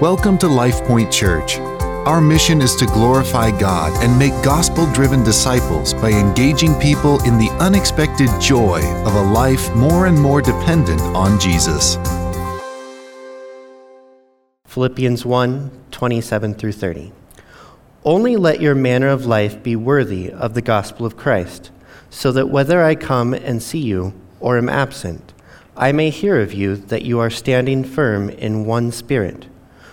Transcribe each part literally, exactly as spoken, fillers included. Welcome to LifePoint Church. Our mission is to glorify God and make gospel-driven disciples by engaging people in the unexpected joy of a life more and more dependent on Jesus. Philippians one, twenty-seven through thirty. Only let your manner of life be worthy of the gospel of Christ, so that whether I come and see you or am absent, I may hear of you that you are standing firm in one spirit,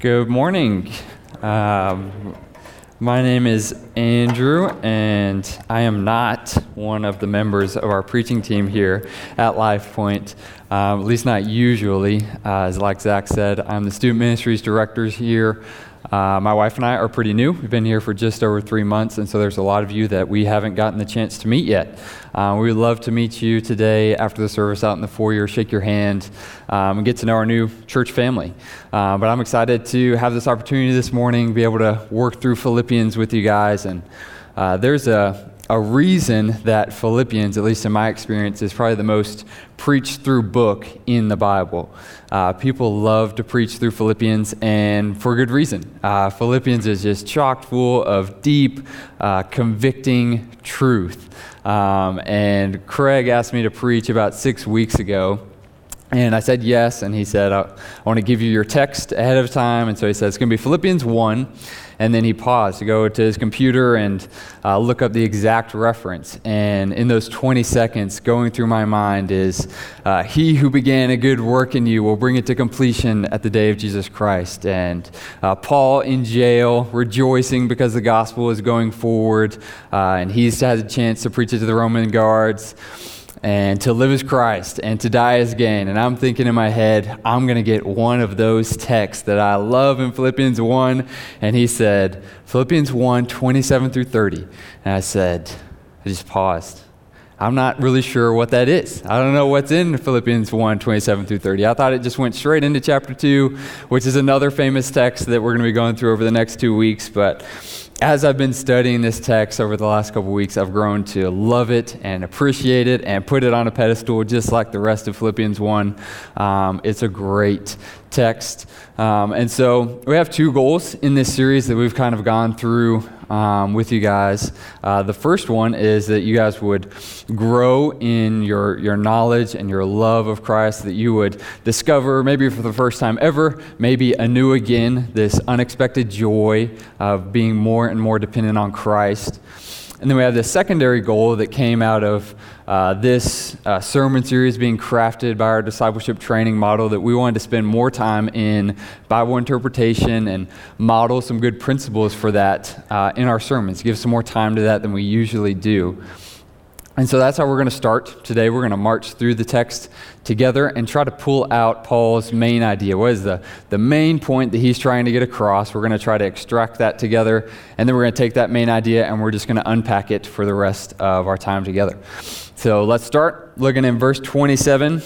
Good morning. Um, my name is Andrew, and I am not one of the members of our preaching team here at LifePoint, um, at least not usually. Uh, as like Zach said, I'm the student ministries director here. Uh, my wife and I are pretty new. We've been here for just over three months, and so there's a lot of you that we haven't gotten the chance to meet yet. Uh, we would love to meet you today after the service out in the foyer, shake your hand, um, and get to know our new church family. Uh, but I'm excited to have this opportunity this morning, be able to work through Philippians with you guys. And uh, there's a, a reason that Philippians, at least in my experience, is probably the most preached through book in the Bible. Uh, people love to preach through Philippians, and for good reason. Uh, Philippians is just chock full of deep, uh, convicting truth. Um, and Craig asked me to preach about six weeks ago, and I said yes, and he said, I, I want to give you your text ahead of time. And so he said, it's going to be Philippians one. And then he paused to go to his computer and uh, look up the exact reference. And in those twenty seconds, going through my mind is, uh, he who began a good work in you will bring it to completion at the day of Jesus Christ. And uh, Paul in jail, rejoicing because the gospel is going forward. Uh, and he's had a chance to preach it to the Roman guards. And to live is Christ, and to die is gain. And I'm thinking in my head, I'm going to get one of those texts that I love in Philippians one. And he said, Philippians one, twenty-seven through thirty. And I said, I just paused. I'm not really sure what that is. I don't know what's in Philippians one, twenty-seven through thirty. I thought it just went straight into chapter two, which is another famous text that we're going to be going through over the next two weeks. But as I've been studying this text over the last couple weeks, I've grown to love it and appreciate it and put it on a pedestal just like the rest of Philippians one. Um, it's a great text. Um, and so we have two goals in this series that we've kind of gone through um, with you guys. Uh, the first one is that you guys would grow in your, your knowledge and your love of Christ, that you would discover maybe for the first time ever, maybe anew again, this unexpected joy of being more and more dependent on Christ. And then we have the secondary goal that came out of uh, this uh, sermon series being crafted by our discipleship training model, that we wanted to spend more time in Bible interpretation and model some good principles for that uh, in our sermons, give some more time to that than we usually do. And so that's how we're going to start today. We're going to march through the text together and try to pull out Paul's main idea. What is the, the main point that he's trying to get across? We're going to try to extract that together, and then we're going to take that main idea and we're just going to unpack it for the rest of our time together. So let's start looking in verse twenty-seven.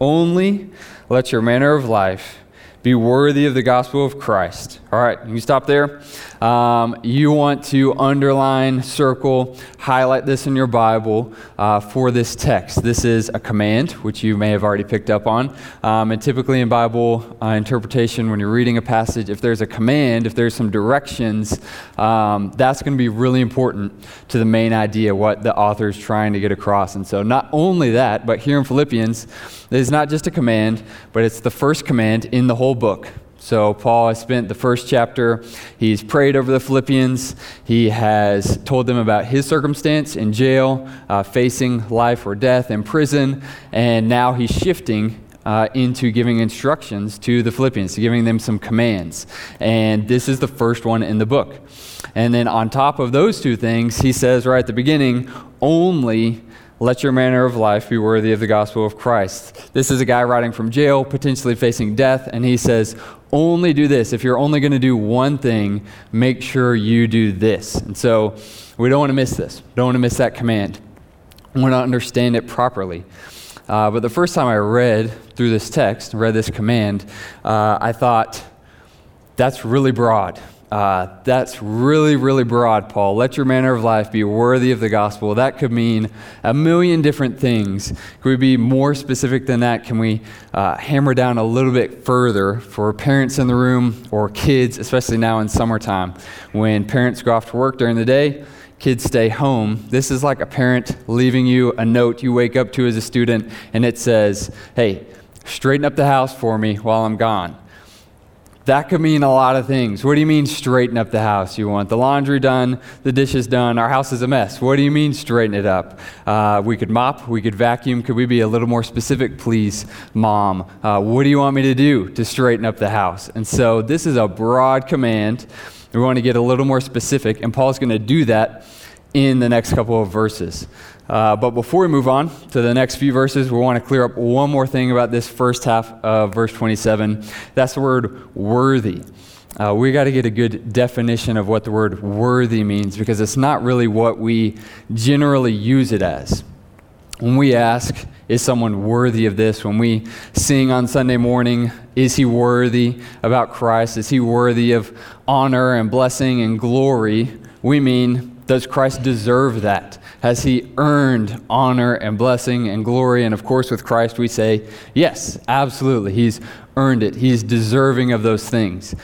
Only let your manner of life be worthy of the gospel of Christ. All right, you can stop there. Um, you want to underline, circle, highlight this in your Bible uh, for this text. This is a command, which you may have already picked up on. Um, and typically in Bible uh, interpretation, when you're reading a passage, if there's a command, if there's some directions, um, that's going to be really important to the main idea, what the author is trying to get across. And so not only that, but here in Philippians, it's not just a command, but it's the first command in the whole book. So Paul has spent the first chapter, he's prayed over the Philippians, he has told them about his circumstance in jail, uh, facing life or death in prison, and now he's shifting uh, into giving instructions to the Philippians, giving them some commands. And this is the first one in the book. And then on top of those two things, he says right at the beginning, only let your manner of life be worthy of the gospel of Christ. This is a guy writing from jail, potentially facing death, and he says, only do this. If you're only going to do one thing, make sure you do this. And so we don't want to miss this. Don't want to miss that command. We want to understand it properly. Uh, but the first time I read through this text, read this command, uh, I thought, that's really broad. Uh, that's really, really broad, Paul. Let your manner of life be worthy of the gospel. That could mean a million different things. Could we be more specific than that? Can we uh, hammer down a little bit further for parents in the room or kids, especially now in summertime when parents go off to work during the day, kids stay home. This is like a parent leaving you a note you wake up to as a student, and it says, hey, straighten up the house for me while I'm gone. That could mean a lot of things. What do you mean straighten up the house? You want the laundry done, the dishes done, our house is a mess. What do you mean straighten it up? Uh, we could mop, we could vacuum. Could we be a little more specific, please, Mom? Uh, what do you want me to do to straighten up the house? And so this is a broad command. We want to get a little more specific, and Paul's going to do that in the next couple of verses. Uh, but before we move on to the next few verses, we want to clear up one more thing about this first half of verse twenty-seven. That's the word worthy. Uh, we got to get a good definition of what the word worthy means, because it's not really what we generally use it as. When we ask, is someone worthy of this? When we sing on Sunday morning, is he worthy about Christ? Is he worthy of honor and blessing and glory? We mean, does Christ deserve that? Has he earned honor and blessing and glory? And of course, with Christ, we say, yes, absolutely. He's earned it. He's deserving of those things.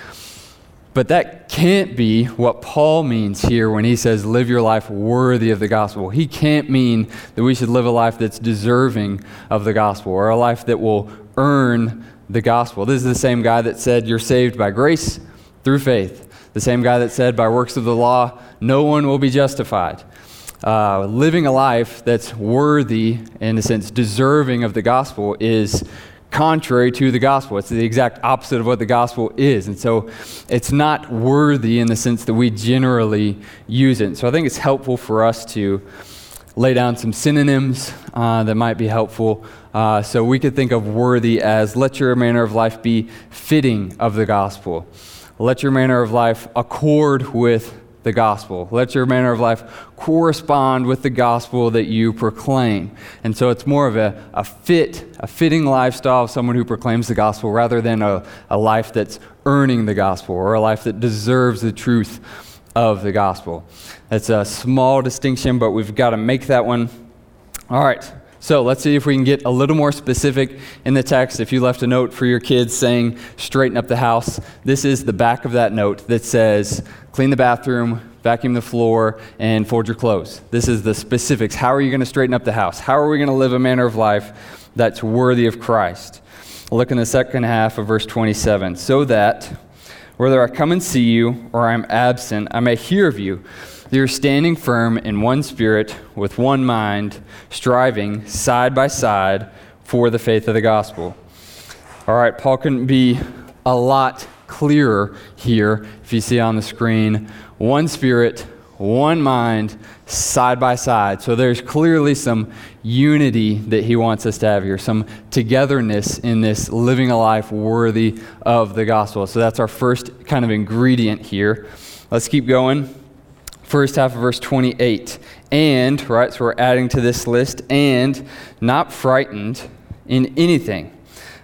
But that can't be what Paul means here when he says, live your life worthy of the gospel. He can't mean that we should live a life that's deserving of the gospel or a life that will earn the gospel. This is the same guy that said, you're saved by grace through faith. The same guy that said, by works of the law, no one will be justified. Uh, living a life that's worthy, in a sense, deserving of the gospel is contrary to the gospel. It's the exact opposite of what the gospel is. And so it's not worthy in the sense that we generally use it. And so I think it's helpful for us to lay down some synonyms uh, that might be helpful. Uh, so we could think of worthy as, let your manner of life be fitting of the gospel. Let your manner of life accord with the gospel. Let your manner of life correspond with the gospel that you proclaim. And so it's more of a, a fit, a fitting lifestyle of someone who proclaims the gospel rather than a, a life that's earning the gospel or a life that deserves the truth of the gospel. That's a small distinction, but we've got to make that one. All right. So let's see if we can get a little more specific in the text. If you left a note for your kids saying, straighten up the house, this is the back of that note that says, clean the bathroom, vacuum the floor, and fold your clothes. This is the specifics. How are you going to straighten up the house? How are we going to live a manner of life that's worthy of Christ? Look in the second half of verse twenty-seven. So that, whether I come and see you or I'm absent, I may hear of you. You're standing firm in one spirit, with one mind, striving side by side for the faith of the gospel. All right, Paul couldn't be a lot clearer here. If you see on the screen, one spirit, one mind, side by side. So there's clearly some unity that he wants us to have here, some togetherness in this living a life worthy of the gospel. So that's our first kind of ingredient here. Let's keep going. First half of verse twenty-eight, and, right, so we're adding to this list, and not frightened in anything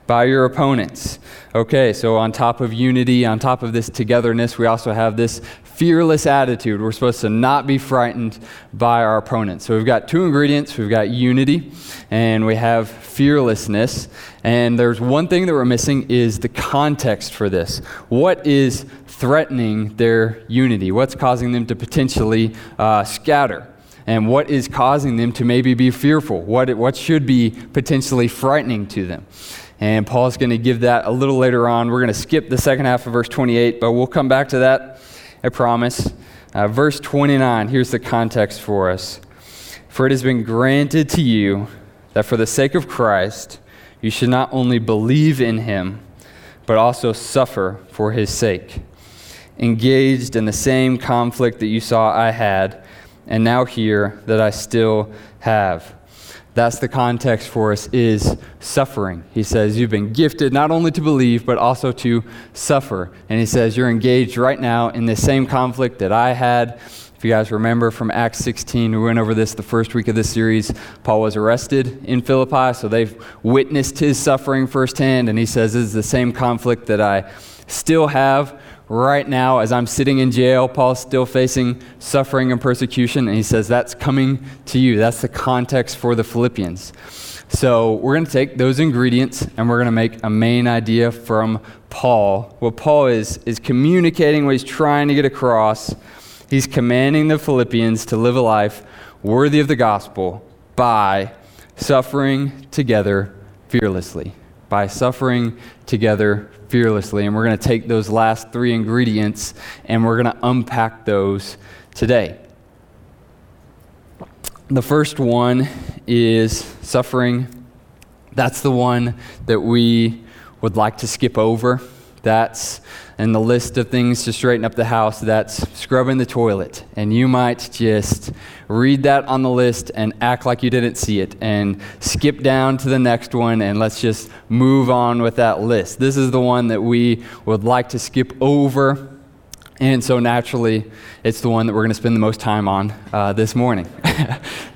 by your opponents. Okay, so on top of unity, on top of this togetherness, we also have this fearless attitude. We're supposed to not be frightened by our opponents. So we've got two ingredients. We've got unity, and we have fearlessness. And there's one thing that we're missing is the context for this. What is threatening their unity? What's causing them to potentially uh, scatter? And what is causing them to maybe be fearful? What what should be potentially frightening to them? And Paul's going to give that a little later on. We're going to skip the second half of verse twenty-eight, but we'll come back to that. I promise. Uh, verse twenty-nine, here's the context for us. For it has been granted to you that for the sake of Christ, you should not only believe in him, but also suffer for his sake. Engaged in the same conflict that you saw I had, and now hear that I still have. That's the context for us, is suffering. He says, you've been gifted not only to believe, but also to suffer. And he says, you're engaged right now in the same conflict that I had. If you guys remember from Acts sixteen, we went over this the first week of this series. Paul was arrested in Philippi, so they've witnessed his suffering firsthand. And he says, this is the same conflict that I still have right now as I'm sitting in jail. Paul's still facing suffering and persecution, and he says that's coming to you. That's the context for the Philippians. So we're going to take those ingredients and we're going to make a main idea from Paul. What Paul is is communicating, what he's trying to get across. He's commanding the Philippians to live a life worthy of the gospel by suffering together fearlessly. By suffering together fearlessly. And we're going to take those last three ingredients and we're going to unpack those today. The first one is suffering. That's the one that we would like to skip over. That's in the list of things to straighten up the house. That's scrubbing the toilet. And you might just read that on the list and act like you didn't see it and skip down to the next one and let's just move on with that list. This is the one that we would like to skip over. And so naturally, it's the one that we're going to spend the most time on uh, this morning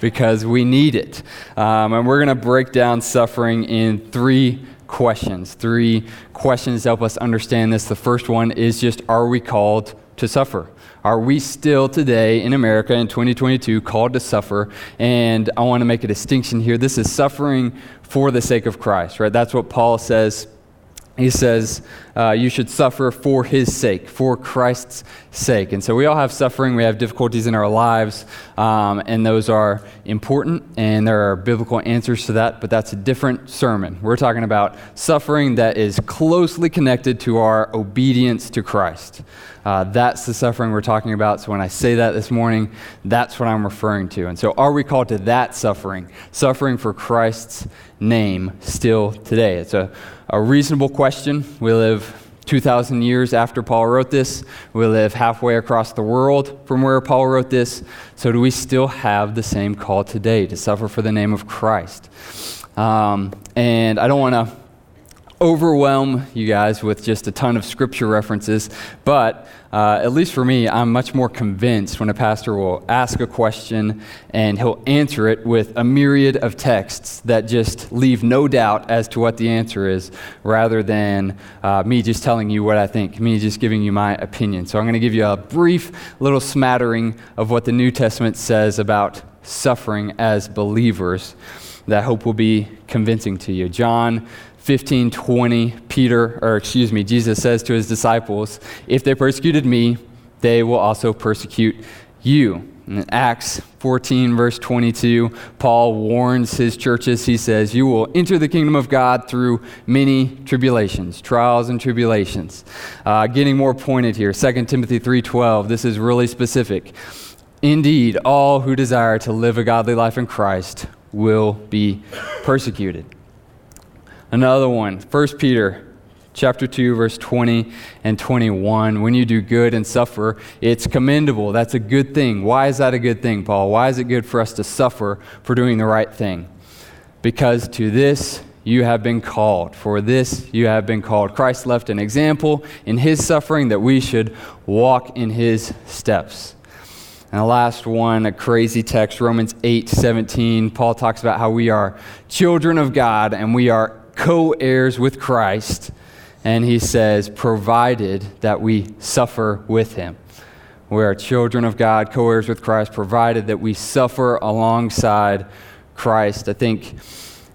because we need it. Um, and we're going to break down suffering in three questions. Three questions help us understand this. The first one is just, are we called to suffer? Are we still today in America in twenty twenty-two called to suffer? And I want to make a distinction here. This is suffering for the sake of Christ, right? That's what Paul says. He says uh, you should suffer for his sake, for Christ's sake. And so we all have suffering. We have difficulties in our lives, um, and those are important, and there are biblical answers to that, but that's a different sermon. We're talking about suffering that is closely connected to our obedience to Christ. Uh, that's the suffering we're talking about. So when I say that this morning, that's what I'm referring to. And so are we called to that suffering, suffering for Christ's name still today? It's a, a reasonable question. We live two thousand years after Paul wrote this. We live halfway across the world from where Paul wrote this. So do we still have the same call today to suffer for the name of Christ? Um, and I don't want to overwhelm you guys with just a ton of scripture references, but uh, at least for me, I'm much more convinced when a pastor will ask a question and he'll answer it with a myriad of texts that just leave no doubt as to what the answer is, rather than uh, me just telling you what I think, me just giving you my opinion. So I'm going to give you a brief little smattering of what the New Testament says about suffering as believers that I hope will be convincing to you. John fifteen twenty, Peter, or excuse me, Jesus says to his disciples, if they persecuted me, they will also persecute you. And in Acts fourteen, verse twenty-two, Paul warns his churches. He says, you will enter the kingdom of God through many tribulations, trials and tribulations. Uh, getting more pointed here, Second Timothy three twelve, this is really specific. Indeed, all who desire to live a godly life in Christ will be persecuted. Another one, First Peter chapter two, verse twenty and twenty-one. When you do good and suffer, it's commendable. That's a good thing. Why is that a good thing, Paul? Why is it good for us to suffer for doing the right thing? Because to this you have been called. For this you have been called. Christ left an example in his suffering that we should walk in his steps. And the last one, a crazy text, Romans eight seventeen. Paul talks about how we are children of God and we are co-heirs with Christ. And he says, provided that we suffer with him. We are children of God, co-heirs with Christ, provided that we suffer alongside Christ. I think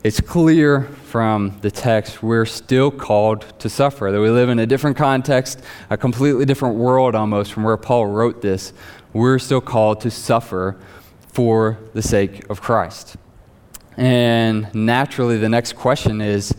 it's clear from the text we're still called to suffer, that we live in a different context, a completely different world almost from where Paul wrote this. We're still called to suffer for the sake of Christ. And naturally, the next question is,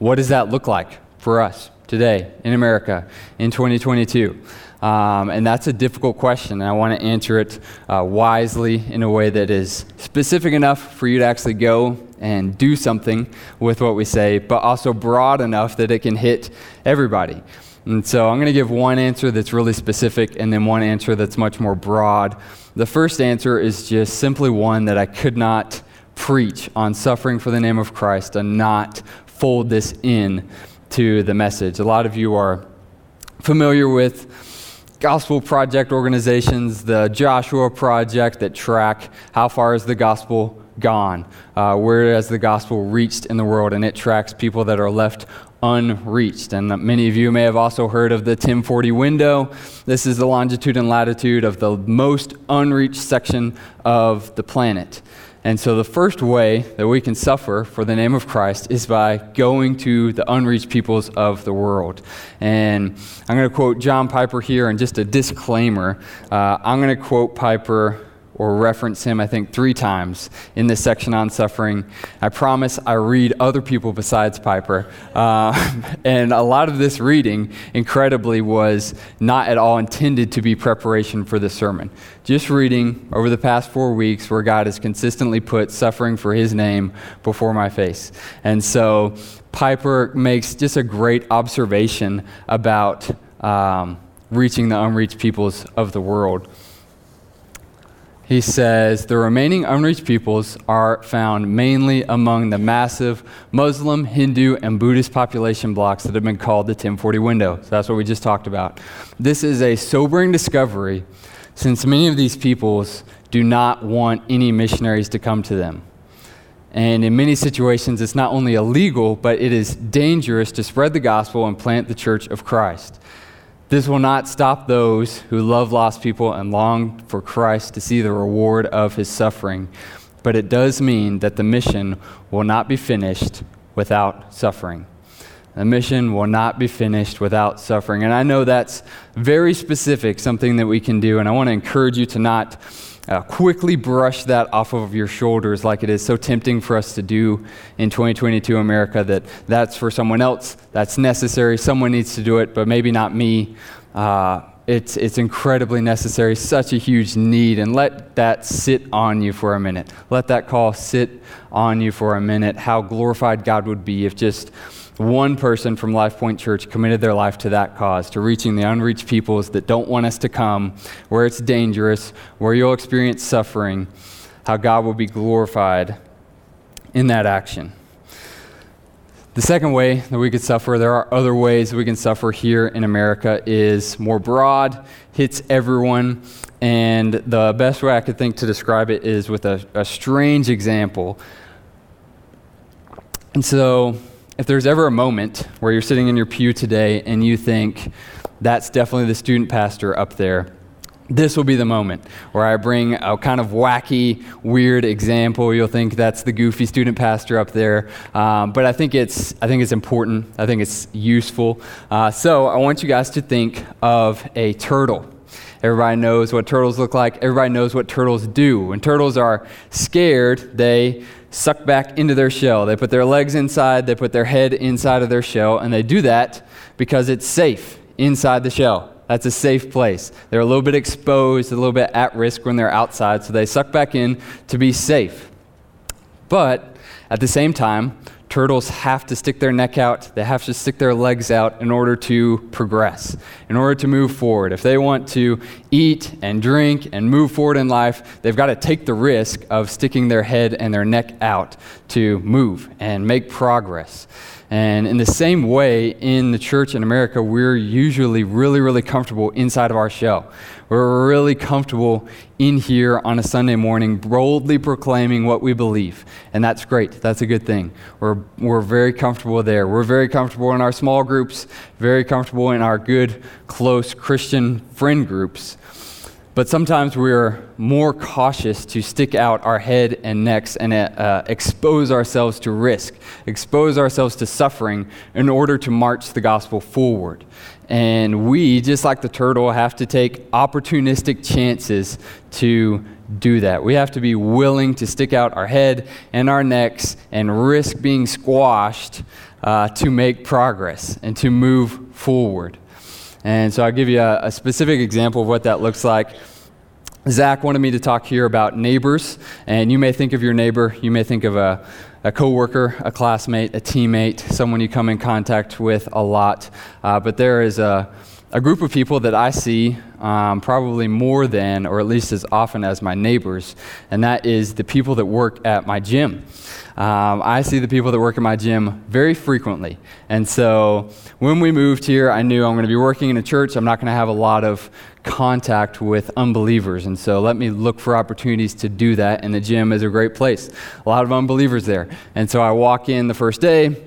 what does that look like for us today in America in twenty twenty-two? Um, and that's a difficult question, and I want to answer it uh, wisely in a way that is specific enough for you to actually go and do something with what we say, but also broad enough that it can hit everybody. And so I'm going to give one answer that's really specific and then one answer that's much more broad. The first answer is just simply one that I could not preach on suffering for the name of Christ and not fold this in to the message. A lot of you are familiar with gospel project organizations, the Joshua Project, that track how far is the gospel gone, uh, where has the gospel reached in the world, and it tracks people that are left unreached. And many of you may have also heard of the ten forty window. This is the longitude and latitude of the most unreached section of the planet. And so the first way that we can suffer for the name of Christ is by going to the unreached peoples of the world. And I'm going to quote John Piper here, and just a disclaimer, uh, I'm going to quote Piper or reference him, I think, three times in this section on suffering. I promise I read other people besides Piper. Uh, and a lot of this reading, incredibly, was not at all intended to be preparation for this sermon. Just reading over the past four weeks where God has consistently put suffering for his name before my face. And so Piper makes just a great observation about um, reaching the unreached peoples of the world. He says, the remaining unreached peoples are found mainly among the massive Muslim, Hindu, and Buddhist population blocks that have been called the ten forty window. So that's what we just talked about. This is a sobering discovery, since many of these peoples do not want any missionaries to come to them. And in many situations, it's not only illegal, but it is dangerous to spread the gospel and plant the church of Christ. This will not stop those who love lost people and long for Christ to see the reward of his suffering, but it does mean that the mission will not be finished without suffering. The mission will not be finished without suffering. And I know that's very specific, something that we can do, and I want to encourage you to not Uh, quickly brush that off of your shoulders like it is so tempting for us to do in twenty twenty-two America, that that's for someone else, that's necessary, someone needs to do it, but maybe not me. Uh, it's it's incredibly necessary, such a huge need, and let that sit on you for a minute. Let that call sit on you for a minute, how glorified God would be if just one person from LifePoint Church committed their life to that cause, to reaching the unreached peoples that don't want us to come, where it's dangerous, where you'll experience suffering, how God will be glorified in that action. The second way that we could suffer, there are other ways we can suffer here in America, is more broad, hits everyone, and the best way I could think to describe it is with a, a strange example. And so, if there's ever a moment where you're sitting in your pew today and you think, that's definitely the student pastor up there, this will be the moment where I bring a kind of wacky, weird example. You'll think that's the goofy student pastor up there. Um, but I think it's I think it's important. I think it's useful. Uh, so I want you guys to think of a turtle. Everybody knows what turtles look like. Everybody knows what turtles do. When turtles are scared, they suck back into their shell. They put their legs inside, they put their head inside of their shell, and they do that because it's safe inside the shell. That's a safe place. They're a little bit exposed, a little bit at risk when they're outside, so they suck back in to be safe. But at the same time, turtles have to stick their neck out, they have to stick their legs out in order to progress, in order to move forward. If they want to eat and drink and move forward in life, they've got to take the risk of sticking their head and their neck out to move and make progress. And in the same way, in the church in America, we're usually really, really comfortable inside of our shell. We're really comfortable in here on a Sunday morning, boldly proclaiming what we believe. And that's great. That's a good thing. We're we're very comfortable there. We're very comfortable in our small groups, very comfortable in our good, close Christian friend groups. But sometimes we're more cautious to stick out our head and necks and uh, expose ourselves to risk, expose ourselves to suffering in order to march the gospel forward. And we, just like the turtle, have to take opportunistic chances to do that. We have to be willing to stick out our head and our necks and risk being squashed uh, to make progress and to move forward. And so I'll give you a, a specific example of what that looks like. Zach wanted me to talk here about neighbors, and you may think of your neighbor, you may think of a, a coworker, a classmate, a teammate, someone you come in contact with a lot, uh, but there is a a group of people that I see um, probably more than, or at least as often as my neighbors, and that is the people that work at my gym. Um, I see the people that work at my gym very frequently. And so when we moved here, I knew I'm going to be working in a church. I'm not going to have a lot of contact with unbelievers. And so let me look for opportunities to do that. And the gym is a great place. A lot of unbelievers there. And so I walk in the first day.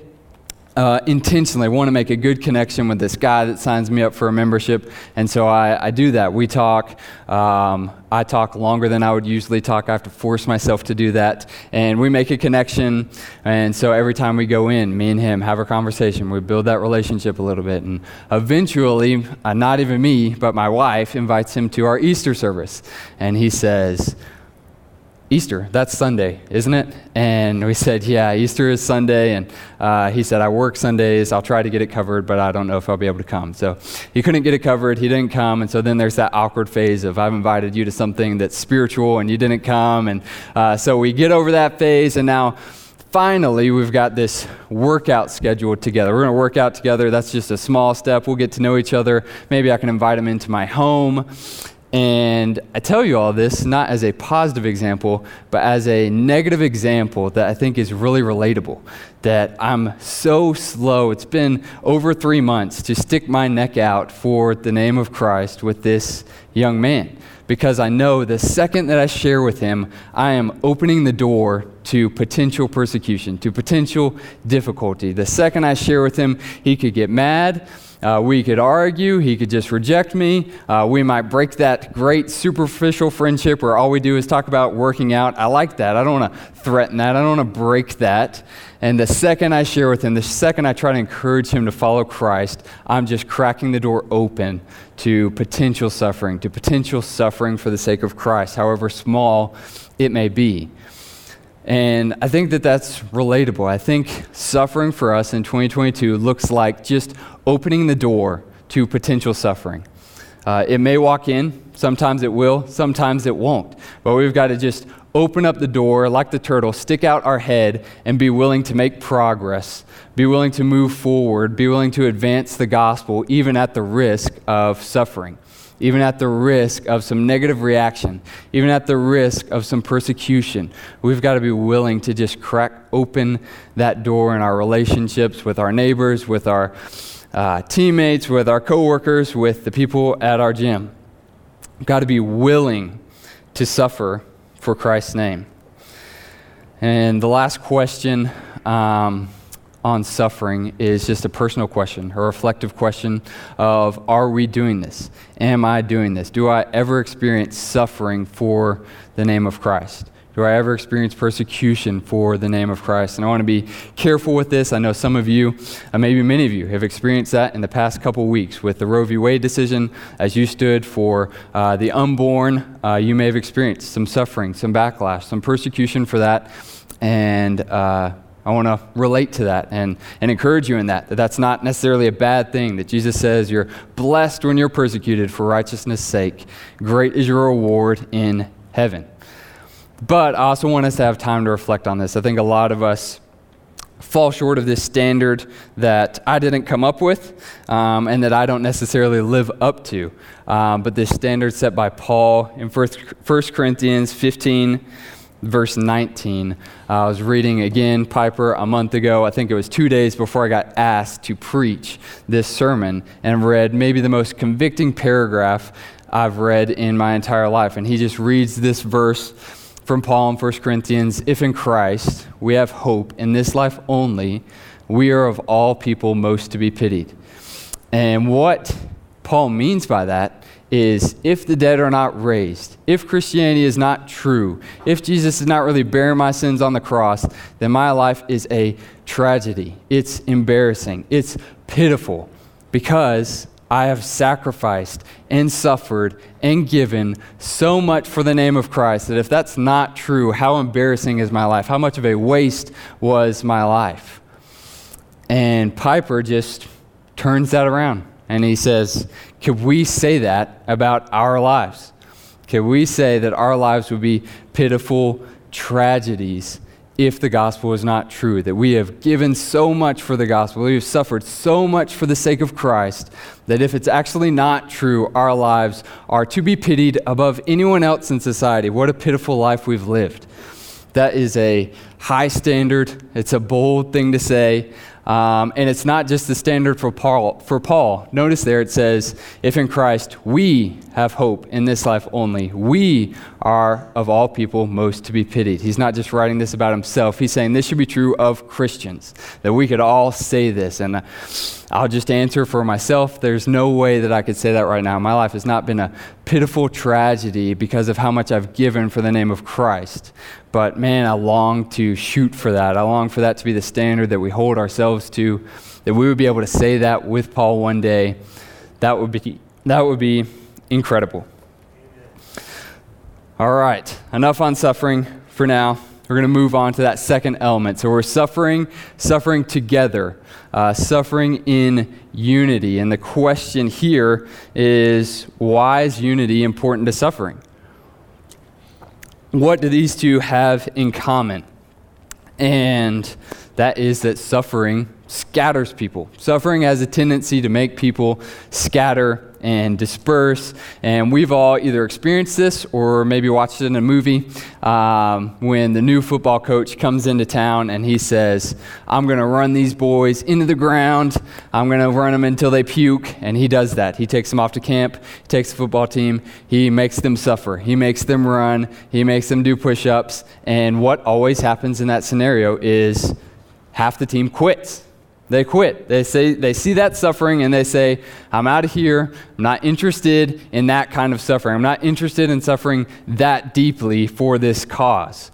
Uh, intentionally want to make a good connection with this guy that signs me up for a membership, and so I, I do that. We talk. Um, I talk longer than I would usually talk. I have to force myself to do that, and we make a connection, and so every time we go in, me and him have a conversation. We build that relationship a little bit, and eventually, uh, not even me, but my wife invites him to our Easter service, and he says, Easter, that's Sunday, isn't it? And we said, yeah, Easter is Sunday. And uh, he said, I work Sundays. I'll try to get it covered, but I don't know if I'll be able to come. So he couldn't get it covered. He didn't come. And so then there's that awkward phase of I've invited you to something that's spiritual and you didn't come. And uh, so we get over that phase. And now finally, we've got this workout scheduled together. We're going to work out together. That's just a small step. We'll get to know each other. Maybe I can invite him into my home. And I tell you all this, not as a positive example, but as a negative example that I think is really relatable, that I'm so slow. It's been over three months to stick my neck out for the name of Christ with this young man, because I know the second that I share with him, I am opening the door to potential persecution, to potential difficulty. The second I share with him, he could get mad. Uh, we could argue, he could just reject me, uh, we might break that great superficial friendship where all we do is talk about working out. I like that. I don't want to threaten that. I don't want to break that. And the second I share with him, the second I try to encourage him to follow Christ, I'm just cracking the door open to potential suffering, to potential suffering for the sake of Christ, however small it may be. And I think that that's relatable. I think suffering for us in twenty twenty-two looks like just opening the door to potential suffering. Uh, it may walk in, sometimes it will, sometimes it won't. But we've got to just open up the door like the turtle, stick out our head, and be willing to make progress, be willing to move forward, be willing to advance the gospel, even at the risk of suffering, even at the risk of some negative reaction, even at the risk of some persecution. We've got to be willing to just crack open that door in our relationships with our neighbors, with our uh, teammates, with our coworkers, with the people at our gym. We've got to be willing to suffer for Christ's name. And the last question um, on suffering is just a personal question, a reflective question of, are we doing this? Am I doing this? Do I ever experience suffering for the name of Christ? Do I ever experience persecution for the name of Christ? And I want to be careful with this. I know some of you, uh, maybe many of you, have experienced that in the past couple weeks with the Roe v. Wade decision. As you stood for uh, the unborn, uh, you may have experienced some suffering, some backlash, some persecution for that. And uh I want to relate to that and, and encourage you in that, that that's not necessarily a bad thing, that Jesus says you're blessed when you're persecuted for righteousness' sake. Great is your reward in heaven. But I also want us to have time to reflect on this. I think a lot of us fall short of this standard that I didn't come up with um, and that I don't necessarily live up to. Um, but this standard set by Paul in First Corinthians fifteen, verse nineteen, uh, I was reading again Piper a month ago. I think it was two days before I got asked to preach this sermon, and read maybe the most convicting paragraph I've read in my entire life. And he just reads this verse from Paul in First Corinthians, if in Christ we have hope in this life only, we are of all people most to be pitied. And what Paul means by that is if the dead are not raised, if Christianity is not true, if Jesus is not really bearing my sins on the cross, then my life is a tragedy. It's embarrassing. It's pitiful because I have sacrificed and suffered and given so much for the name of Christ that if that's not true, how embarrassing is my life? How much of a waste was my life? And Piper just turns that around. And he says, could we say that about our lives? Could we say that our lives would be pitiful tragedies if the gospel is not true, that we have given so much for the gospel, we have suffered so much for the sake of Christ, that if it's actually not true, our lives are to be pitied above anyone else in society. What a pitiful life we've lived. That is a high standard. It's a bold thing to say. Um, and it's not just the standard for Paul. For Paul, notice there it says, if in Christ we have hope in this life only, we are of all people most to be pitied. He's not just writing this about himself. He's saying this should be true of Christians, that we could all say this. And I'll just answer for myself. There's no way that I could say that right now. My life has not been a pitiful tragedy because of how much I've given for the name of Christ. But man, I long to shoot for that. I long for that to be the standard that we hold ourselves to, that we would be able to say that with Paul one day. That would be that would be incredible. Amen. All right, enough on suffering for now. We're going to move on to that second element. So we're suffering, suffering together, uh, suffering in unity. And the question here is, why is unity important to suffering? What do these two have in common? And that is that suffering scatters people. Suffering has a tendency to make people scatter and disperse. And we've all either experienced this or maybe watched it in a movie um, when the new football coach comes into town and he says, I'm going to run these boys into the ground. I'm going to run them until they puke. And he does that. He takes them off to camp. He takes the football team. He makes them suffer. He makes them run. He makes them do push-ups. And what always happens in that scenario is half the team quits. They quit. They say they see that suffering and they say, I'm out of here. I'm not interested in that kind of suffering. I'm not interested in suffering that deeply for this cause.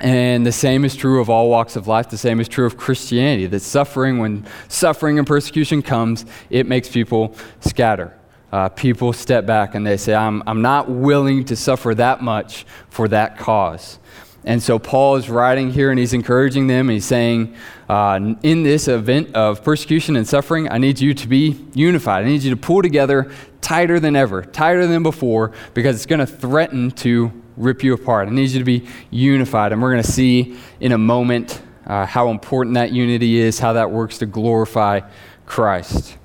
And the same is true of all walks of life. The same is true of Christianity, that suffering, when suffering and persecution comes, it makes people scatter. Uh, people step back and they say, I'm, I'm not willing to suffer that much for that cause. And so Paul is writing here and he's encouraging them. He's saying, uh, in this event of persecution and suffering, I need you to be unified. I need you to pull together tighter than ever, tighter than before, because it's going to threaten to rip you apart. I need you to be unified. And we're going to see in a moment uh, how important that unity is, how that works to glorify Christ.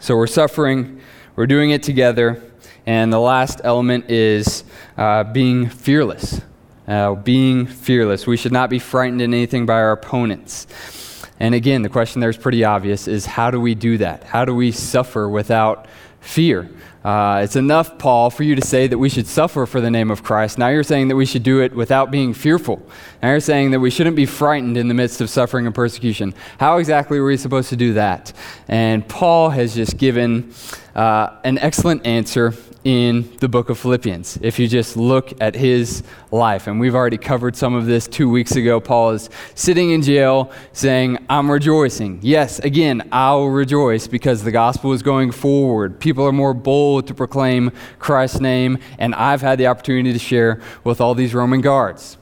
So we're suffering, we're doing it together. And the last element is uh, being fearless. Uh, being fearless. We should not be frightened in anything by our opponents. And again, the question there is pretty obvious, is how do we do that? How do we suffer without fear? Uh, it's enough, Paul, for you to say that we should suffer for the name of Christ. Now you're saying that we should do it without being fearful. Now you're saying that we shouldn't be frightened in the midst of suffering and persecution. How exactly are we supposed to do that? And Paul has just given uh, an excellent answer in the book of Philippians. If you just look at his life, and we've already covered some of this two weeks ago, Paul is sitting in jail saying, I'm rejoicing. Yes, again, I'll rejoice because the gospel is going forward. People are more bold to proclaim Christ's name, and I've had the opportunity to share with all these Roman guards.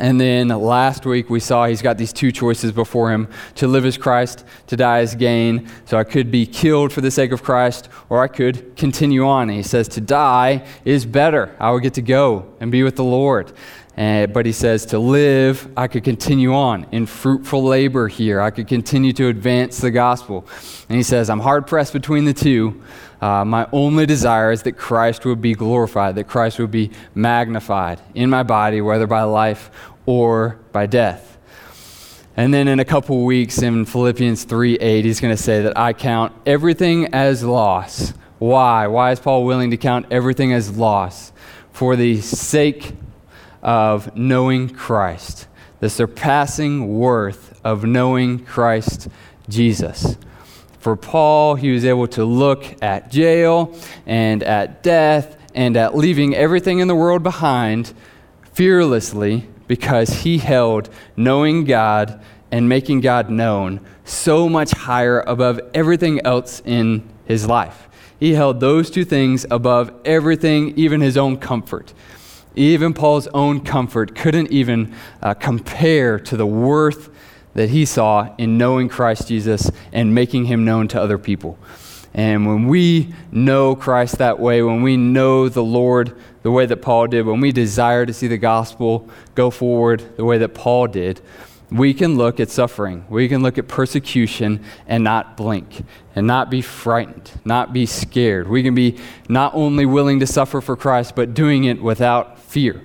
And then last week we saw he's got these two choices before him: to live as Christ, to die as gain. So I could be killed for the sake of Christ, or I could continue on. And he says to die is better. I would get to go and be with the Lord. Uh, but he says to live, I could continue on in fruitful labor here. I could continue to advance the gospel. And he says, I'm hard pressed between the two. Uh, my only desire is that Christ would be glorified, that Christ would be magnified in my body, whether by life or by death. And then in a couple weeks in Philippians three eight, he's going to say that I count everything as loss. Why? Why is Paul willing to count everything as loss? For the sake of knowing Christ, the surpassing worth of knowing Christ Jesus. For Paul, he was able to look at jail and at death and at leaving everything in the world behind fearlessly, because he held knowing God and making God known so much higher above everything else in his life. He held those two things above everything, even his own comfort. Even Paul's own comfort couldn't even uh, compare to the worth that he saw in knowing Christ Jesus and making him known to other people. And when we know Christ that way, when we know the Lord the way that Paul did, when we desire to see the gospel go forward the way that Paul did, we can look at suffering. We can look at persecution and not blink and not be frightened, not be scared. We can be not only willing to suffer for Christ, but doing it without fear.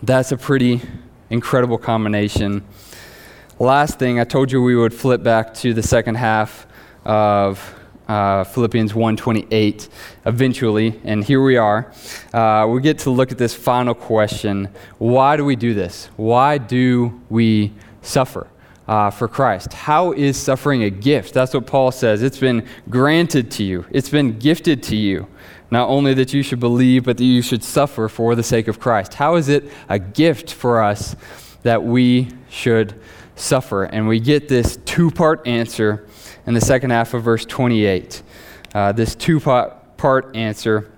That's a pretty incredible combination. Last thing, I told you we would flip back to the second half of uh, Philippians one twenty-eight eventually, and here we are. Uh, we get to look at this final question. Why do we do this? Why do we suffer uh, for Christ? How is suffering a gift? That's what Paul says. It's been granted to you. It's been gifted to you. Not only that you should believe, but that you should suffer for the sake of Christ. How is it a gift for us that we should suffer? And we get this two-part answer in the second half of verse twenty-eight. Uh, this two-part answer.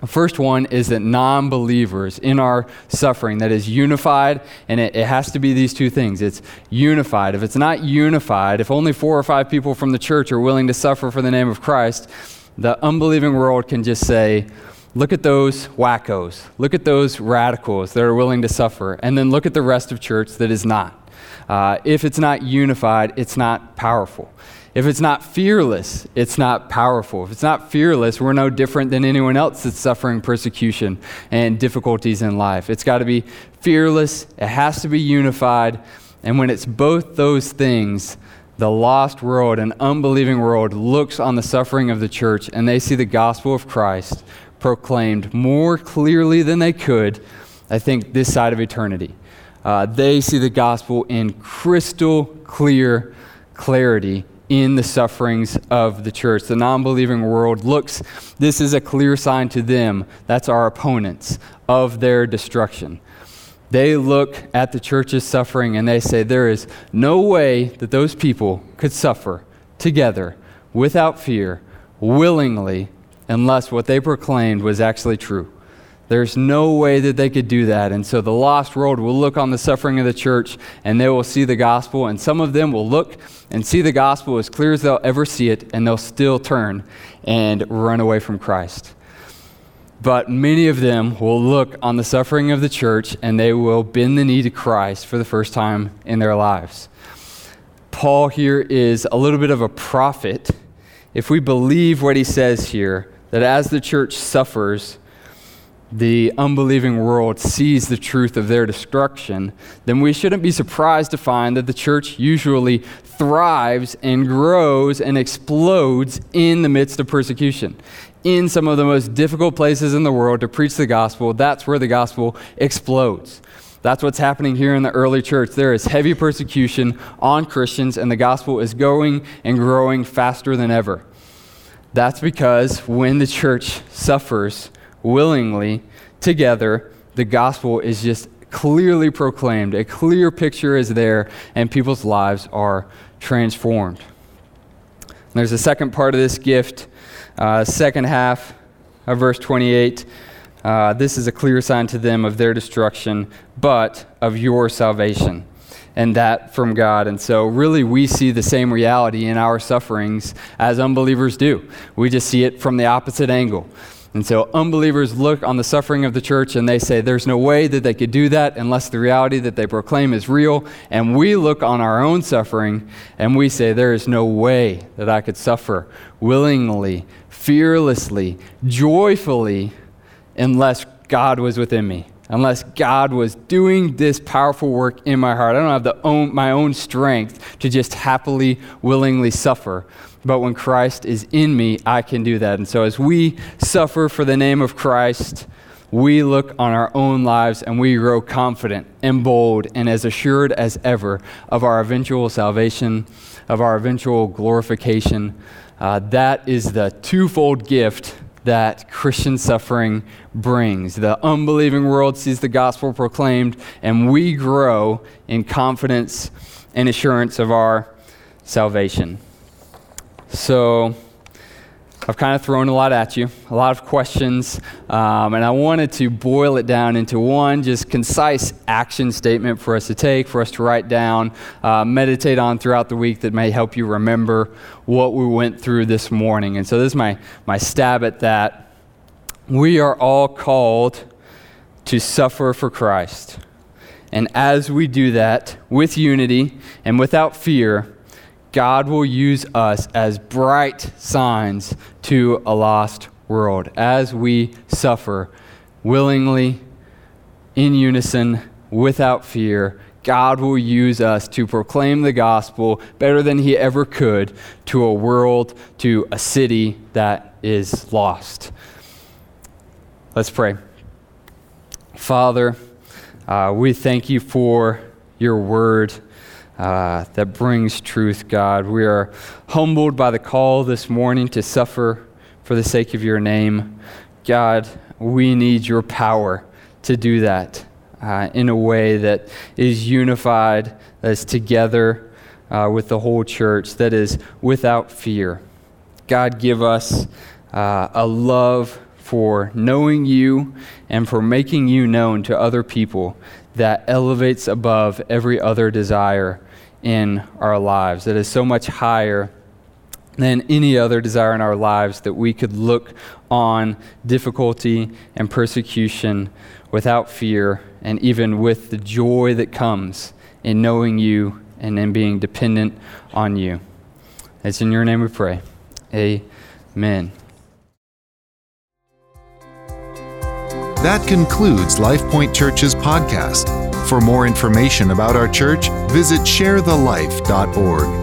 The first one is that non-believers in our suffering, that is unified, and it, it has to be these two things. It's unified. If it's not unified, if only four or five people from the church are willing to suffer for the name of Christ, the unbelieving world can just say, look at those wackos, look at those radicals that are willing to suffer, and then look at the rest of church that is not. Uh, if it's not unified, it's not powerful. If it's not fearless, it's not powerful. If it's not fearless, we're no different than anyone else that's suffering persecution and difficulties in life. It's got to be fearless, it has to be unified, and when it's both those things, the lost world, an unbelieving world, looks on the suffering of the church and they see the gospel of Christ proclaimed more clearly than they could, I think, this side of eternity. Uh, they see the gospel in crystal clear clarity in the sufferings of the church. The non-believing world looks, this is a clear sign to them, that's our opponents, of their destruction. They look at the church's suffering and they say, there is no way that those people could suffer together without fear, willingly, unless what they proclaimed was actually true. There's no way that they could do that. And so the lost world will look on the suffering of the church and they will see the gospel. And some of them will look and see the gospel as clear as they'll ever see it, and they'll still turn and run away from Christ. But many of them will look on the suffering of the church and they will bend the knee to Christ for the first time in their lives. Paul here is a little bit of a prophet. If we believe what he says here, that as the church suffers, the unbelieving world sees the truth of their destruction, then we shouldn't be surprised to find that the church usually thrives and grows and explodes in the midst of persecution. In some of the most difficult places in the world to preach the gospel, that's where the gospel explodes. That's what's happening here in the early church. There is heavy persecution on Christians, and the gospel is going and growing faster than ever. That's because when the church suffers willingly together, the gospel is just clearly proclaimed. A clear picture is there, and people's lives are transformed. And there's a second part of this gift. Uh, second half of verse twenty-eight, uh, this is a clear sign to them of their destruction, but of your salvation, and that from God. And so really we see the same reality in our sufferings as unbelievers do. We just see it from the opposite angle. And so unbelievers look on the suffering of the church and they say there's no way that they could do that unless the reality that they proclaim is real. And we look on our own suffering and we say there is no way that I could suffer willingly, fearlessly, joyfully, unless God was within me, unless God was doing this powerful work in my heart. I don't have the own, my own strength to just happily, willingly suffer. But when Christ is in me, I can do that. And so as we suffer for the name of Christ, we look on our own lives and we grow confident and bold and as assured as ever of our eventual salvation, of our eventual glorification. Uh, that is the twofold gift that Christian suffering brings. The unbelieving world sees the gospel proclaimed, and we grow in confidence and assurance of our salvation. So I've kind of thrown a lot at you, a lot of questions, um, and I wanted to boil it down into one just concise action statement for us to take, for us to write down, uh, meditate on throughout the week that may help you remember what we went through this morning. And so this is my, my stab at that. We are all called to suffer for Christ. And as we do that, with unity and without fear, God will use us as bright signs to a lost world as we suffer willingly, in unison, without fear. God will use us to proclaim the gospel better than he ever could to a world, to a city that is lost. Let's pray. Father, uh, we thank you for your word. Uh, that brings truth, God. We are humbled by the call this morning to suffer for the sake of your name. God, we need your power to do that uh, in a way that is unified, that is together uh, with the whole church, that is without fear. God, give us uh, a love for knowing you and for making you known to other people that elevates above every other desire in our lives, that is so much higher than any other desire in our lives, that we could look on difficulty and persecution without fear, and even with the joy that comes in knowing you and in being dependent on you. It's in your name we pray. Amen. That concludes LifePoint Church's podcast. For more information about our church, visit share the life dot org.